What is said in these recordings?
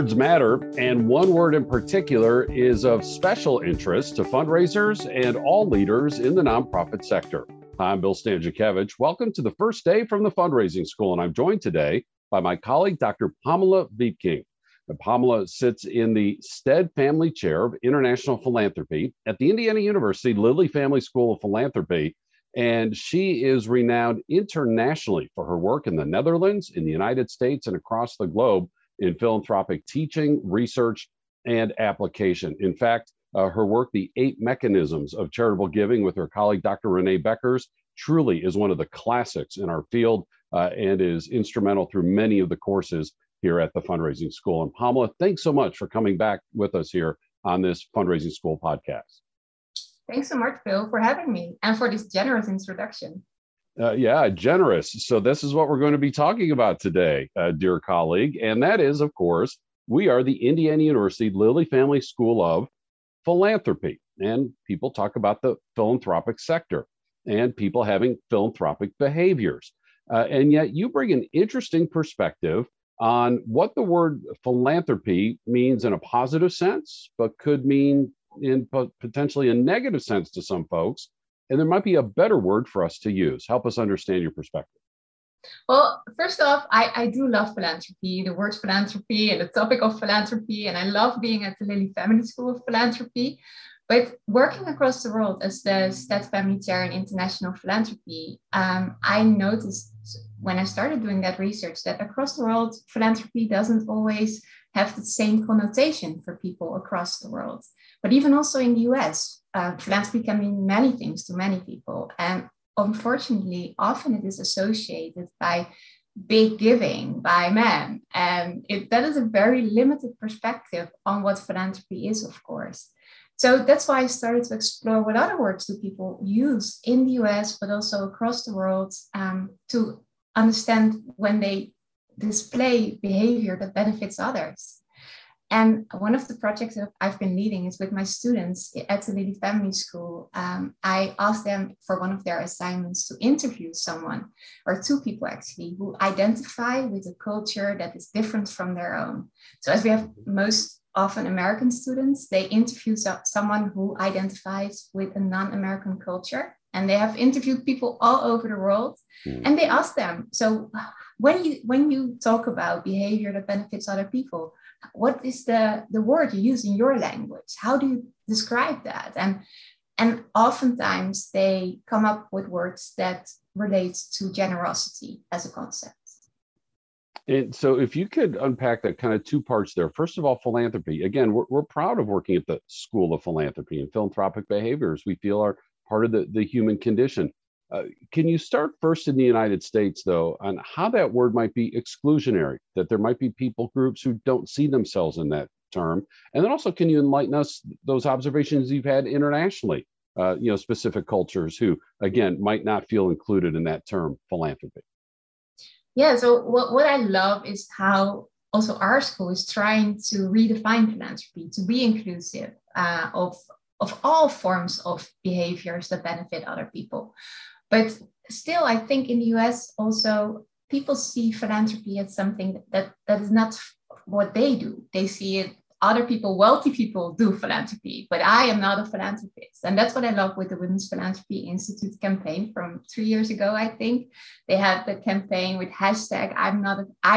Words matter, and one word in particular is of special interest to fundraisers and all leaders in the nonprofit sector. Hi, I'm Bill Stanczykiewicch. Welcome to the first day from the fundraising school, and I'm joined today by my colleague, Dr. Pamela Wiepking. Pamela sits in the Stead Family Chair of International Philanthropy at the Indiana University Lilly Family School of Philanthropy, and she is renowned internationally for her work in the Netherlands, in the United States, and across the globe in philanthropic teaching, research, and application. In fact, her work, The Eight Mechanisms of Charitable Giving, with her colleague, Dr. Renee Beckers, truly is one of the classics in our field and is instrumental through many of the courses here at the Fundraising School. And Pamela, thanks so much for coming back with us here on this Fundraising School podcast. Thanks so much, Bill, for having me and for this generous introduction. Generous. So this is what we're going to be talking about today, dear colleague. And that is, of course, we are the Indiana University Lilly Family School of Philanthropy. And people talk about the philanthropic sector and people having philanthropic behaviors. And yet you bring an interesting perspective on what the word philanthropy means in a positive sense, but could mean in potentially a negative sense to some folks, and there might be a better word for us to use. Help us understand your perspective. Well, first off, I do love philanthropy, the word philanthropy and the topic of philanthropy, and I love being at the Lilly Family School of Philanthropy. But working across the world as the Stead Family Chair in International Philanthropy, I noticed when I started doing that research that across the world, philanthropy doesn't always have the same connotation for people across the world. But even also in the US, philanthropy can mean many things to many people. And unfortunately, often it is associated by big giving by men. And that is a very limited perspective on what philanthropy is, of course. So that's why I started to explore what other words do people use in the US, but also across the world, to understand when they display behavior that benefits others. And one of the projects that I've been leading is with my students at the Lilly Family School. I asked them for one of their assignments to interview someone, or two people actually, who identify with a culture that is different from their own. So as we have most often American students, they interview someone who identifies with a non-American culture. And they have interviewed people all over the world. And they asked them, so when you talk about behavior that benefits other people, what is the word you use in your language? How do you describe that? And oftentimes they come up with words that relate to generosity as a concept. And so if you could unpack that, kind of two parts there. First of all, philanthropy. Again, we're proud of working at the School of Philanthropy, and philanthropic behaviors we feel are part of the human condition. Can you start first in the United States, though, on how that word might be exclusionary, that there might be people groups who don't see themselves in that term? And then also, can you enlighten us those observations you've had internationally, specific cultures who, again, might not feel included in that term, philanthropy? Yeah, so what I love is how also our school is trying to redefine philanthropy to be inclusive of all forms of behaviors that benefit other people. But still, I think in the US also, people see philanthropy as something that is not what they do. They see it, other people, wealthy people do philanthropy, but I am not a philanthropist. And that's what I love with the Women's Philanthropy Institute campaign from 3 years ago, I think. They had the campaign with hashtag, I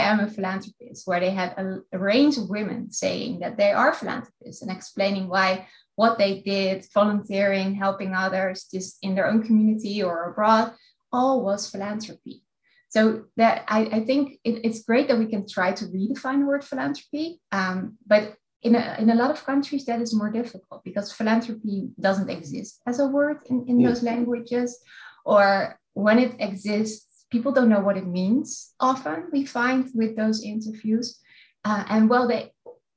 am a philanthropist, where they had a range of women saying that they are philanthropists and explaining why what they did, volunteering, helping others just in their own community or abroad, all was philanthropy. So that I think it's great that we can try to redefine the word philanthropy, but in a lot of countries that is more difficult because philanthropy doesn't exist as a word in those languages, or when it exists, people don't know what it means often, we find with those interviews. And while they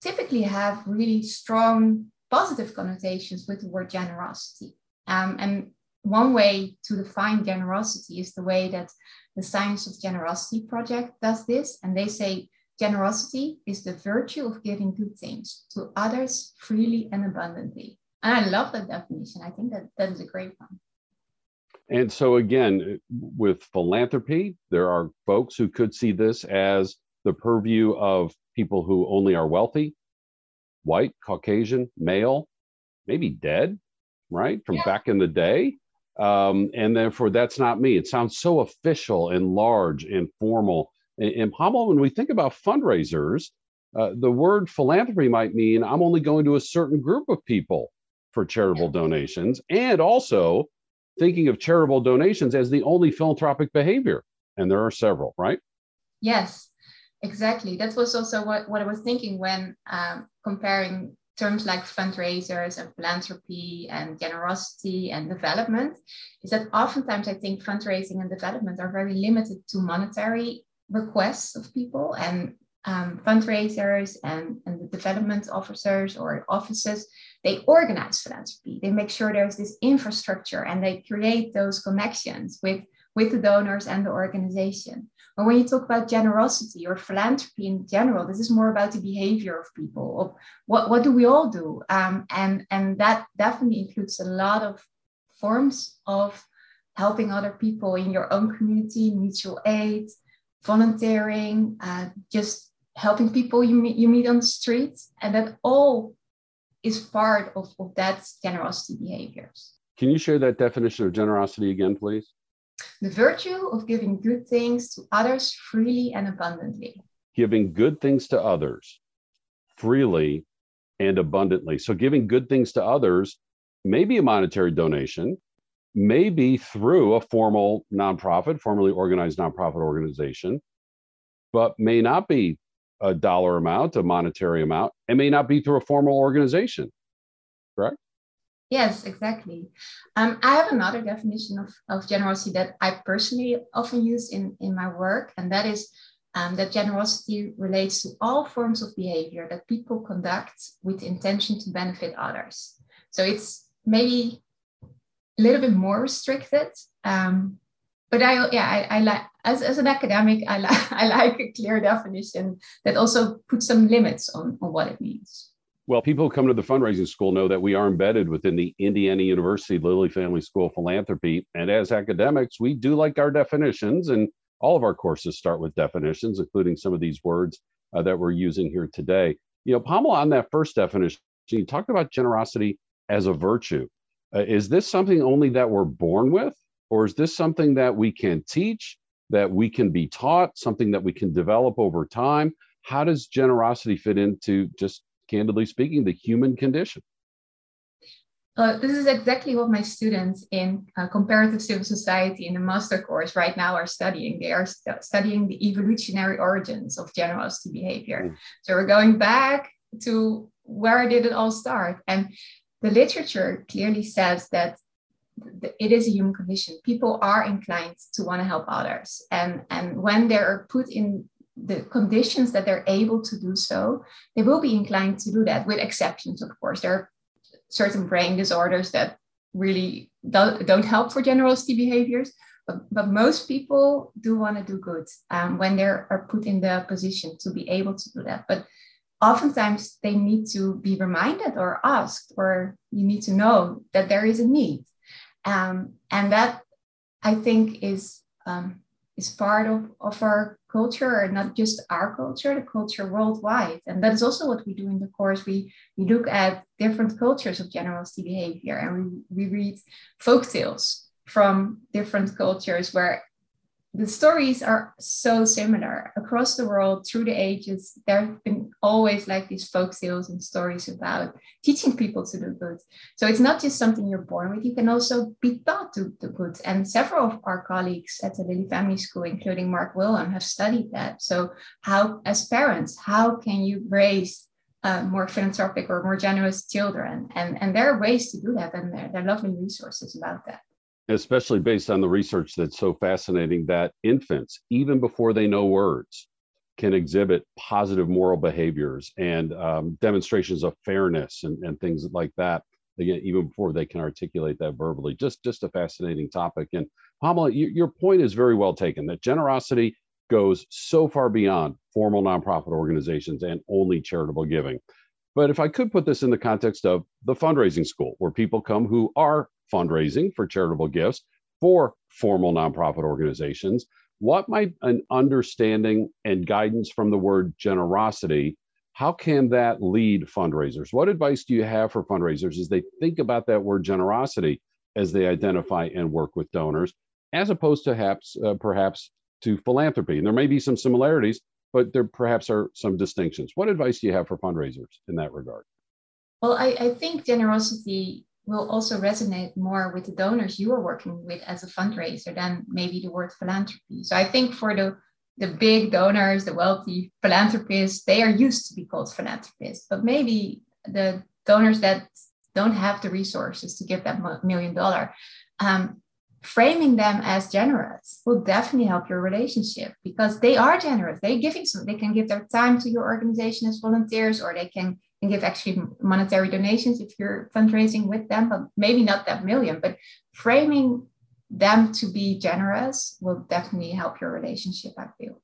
typically have really strong positive connotations with the word generosity. And one way to define generosity is the way that the Science of Generosity Project does this. And they say, generosity is the virtue of giving good things to others freely and abundantly. And I love that definition. I think that is a great one. And so again, with philanthropy, there are folks who could see this as the purview of people who only are wealthy, white, Caucasian, male, maybe dead, right? From back in the day. And therefore, that's not me. It sounds so official and large and formal. And Pamela, when we think about fundraisers, the word philanthropy might mean I'm only going to a certain group of people for charitable donations, and also thinking of charitable donations as the only philanthropic behavior. And there are several, right? Yes, exactly. That was also what I was thinking when comparing terms like fundraisers and philanthropy and generosity and development, is that oftentimes I think fundraising and development are very limited to monetary requests of people, and fundraisers and the development officers or offices, they organize philanthropy. They make sure there's this infrastructure and they create those connections with the donors and the organization. But when you talk about generosity or philanthropy in general, this is more about the behavior of people, of what do we all do? And that definitely includes a lot of forms of helping other people in your own community, mutual aid, volunteering, just helping people you meet on the streets. And that all is part of that generosity behaviors. Can you share that definition of generosity again, please? The virtue of giving good things to others freely and abundantly. Giving good things to others freely and abundantly. So giving good things to others may be a monetary donation, may be through a formal nonprofit, formally organized nonprofit organization, but may not be a dollar amount, a monetary amount, and may not be through a formal organization, correct? Yes, exactly. I have another definition of generosity that I personally often use in my work, and that is that generosity relates to all forms of behavior that people conduct with intention to benefit others. So it's maybe a little bit more restricted, but I like, as an academic, I like a clear definition that also puts some limits on what it means. Well, people who come to the fundraising school know that we are embedded within the Indiana University Lilly Family School of Philanthropy. And as academics, we do like our definitions, and all of our courses start with definitions, including some of these words that we're using here today. You know, Pamela, on that first definition, you talked about generosity as a virtue. Is this something only that we're born with, or is this something that we can teach, that we can be taught, something that we can develop over time? How does generosity fit into, just candidly speaking, the human condition? This is exactly what my students in comparative civil society in the master course right now are studying. They are studying the evolutionary origins of generosity behavior. Mm. So we're going back to where did it all start? And the literature clearly says that it is a human condition. People are inclined to want to help others. And when they're put in the conditions that they're able to do so, they will be inclined to do that, with exceptions, of course. There are certain brain disorders that really don't help for generosity behaviors, but most people do want to do good when they are put in the position to be able to do that. But oftentimes they need to be reminded or asked, or you need to know that there is a need. And that, I think, is part of our culture, and not just our culture, the culture worldwide. And that is also what we do in the course. We look at different cultures of generosity behavior, and we read folk tales from different cultures where the stories are so similar across the world through the ages. There have been always like these folk tales and stories about teaching people to do good. So it's not just something you're born with, you can also be taught to do good. And several of our colleagues at the Lilly Family School, including Mark Willem, have studied that. So how, as parents, how can you raise more philanthropic or more generous children? And there are ways to do that, and there are lovely resources about that. Especially based on the research that's so fascinating that infants, even before they know words, can exhibit positive moral behaviors and demonstrations of fairness and things like that, again, even before they can articulate that verbally. Just a fascinating topic. And Pamela, your point is very well taken, that generosity goes so far beyond formal nonprofit organizations and only charitable giving. But if I could put this in the context of the fundraising school, where people come who are fundraising for charitable gifts for formal nonprofit organizations, what might an understanding and guidance from the word generosity, how can that lead fundraisers? What advice do you have for fundraisers as they think about that word generosity as they identify and work with donors, as opposed to perhaps to philanthropy? And there may be some similarities, but there perhaps are some distinctions. What advice do you have for fundraisers in that regard? Well, I think generosity will also resonate more with the donors you are working with as a fundraiser than maybe the word philanthropy. So I think for the big donors, the wealthy philanthropists, they are used to be called philanthropists, but maybe the donors that don't have the resources to give that $1 million, framing them as generous will definitely help your relationship, because they are generous. They're giving some, they can give their time to your organization as volunteers, or they can give actually monetary donations if you're fundraising with them, but maybe not that million. But framing them to be generous will definitely help your relationship, I feel.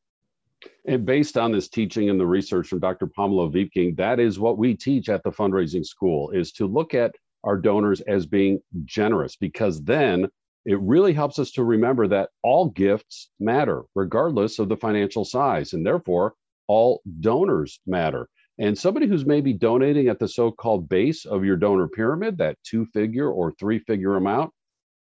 And based on this teaching and the research from Dr. Pamela Wiepking, that is what we teach at the fundraising school, is to look at our donors as being generous, because then it really helps us to remember that all gifts matter, regardless of the financial size, and therefore all donors matter. And somebody who's maybe donating at the so-called base of your donor pyramid, that 2-figure or 3-figure amount,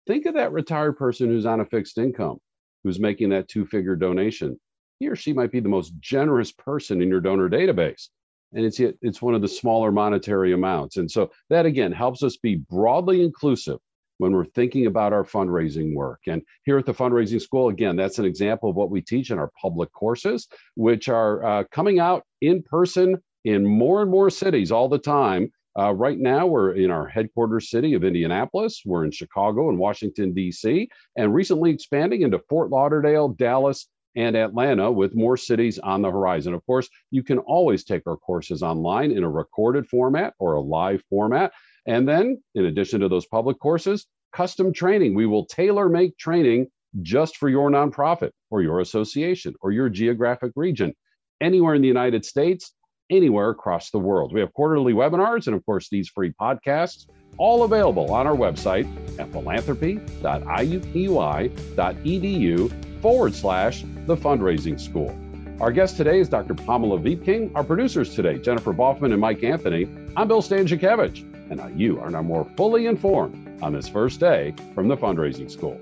think of that retired person who's on a fixed income, who's making that 2-figure donation. He or she might be the most generous person in your donor database. And it's one of the smaller monetary amounts. And so that, again, helps us be broadly inclusive when we're thinking about our fundraising work. And here at the fundraising school, again, that's an example of what we teach in our public courses, which are coming out in person in more and more cities all the time. Right now, we're in our headquarters city of Indianapolis. We're in Chicago and Washington, D.C., and recently expanding into Fort Lauderdale, Dallas, and Atlanta, with more cities on the horizon. Of course, you can always take our courses online in a recorded format or a live format. And then, in addition to those public courses, custom training. We will tailor-make training just for your nonprofit or your association or your geographic region, anywhere in the United States, anywhere across the world. We have quarterly webinars and, of course, these free podcasts, all available on our website at philanthropy.iupy.edu/thefundraising-school. Our guest today is Dr. Pamela Wiepking. Our producers today, Jennifer Boffman and Mike Anthony. I'm Bill Stanczykiewicz, and you are now more fully informed on this first day from the fundraising school.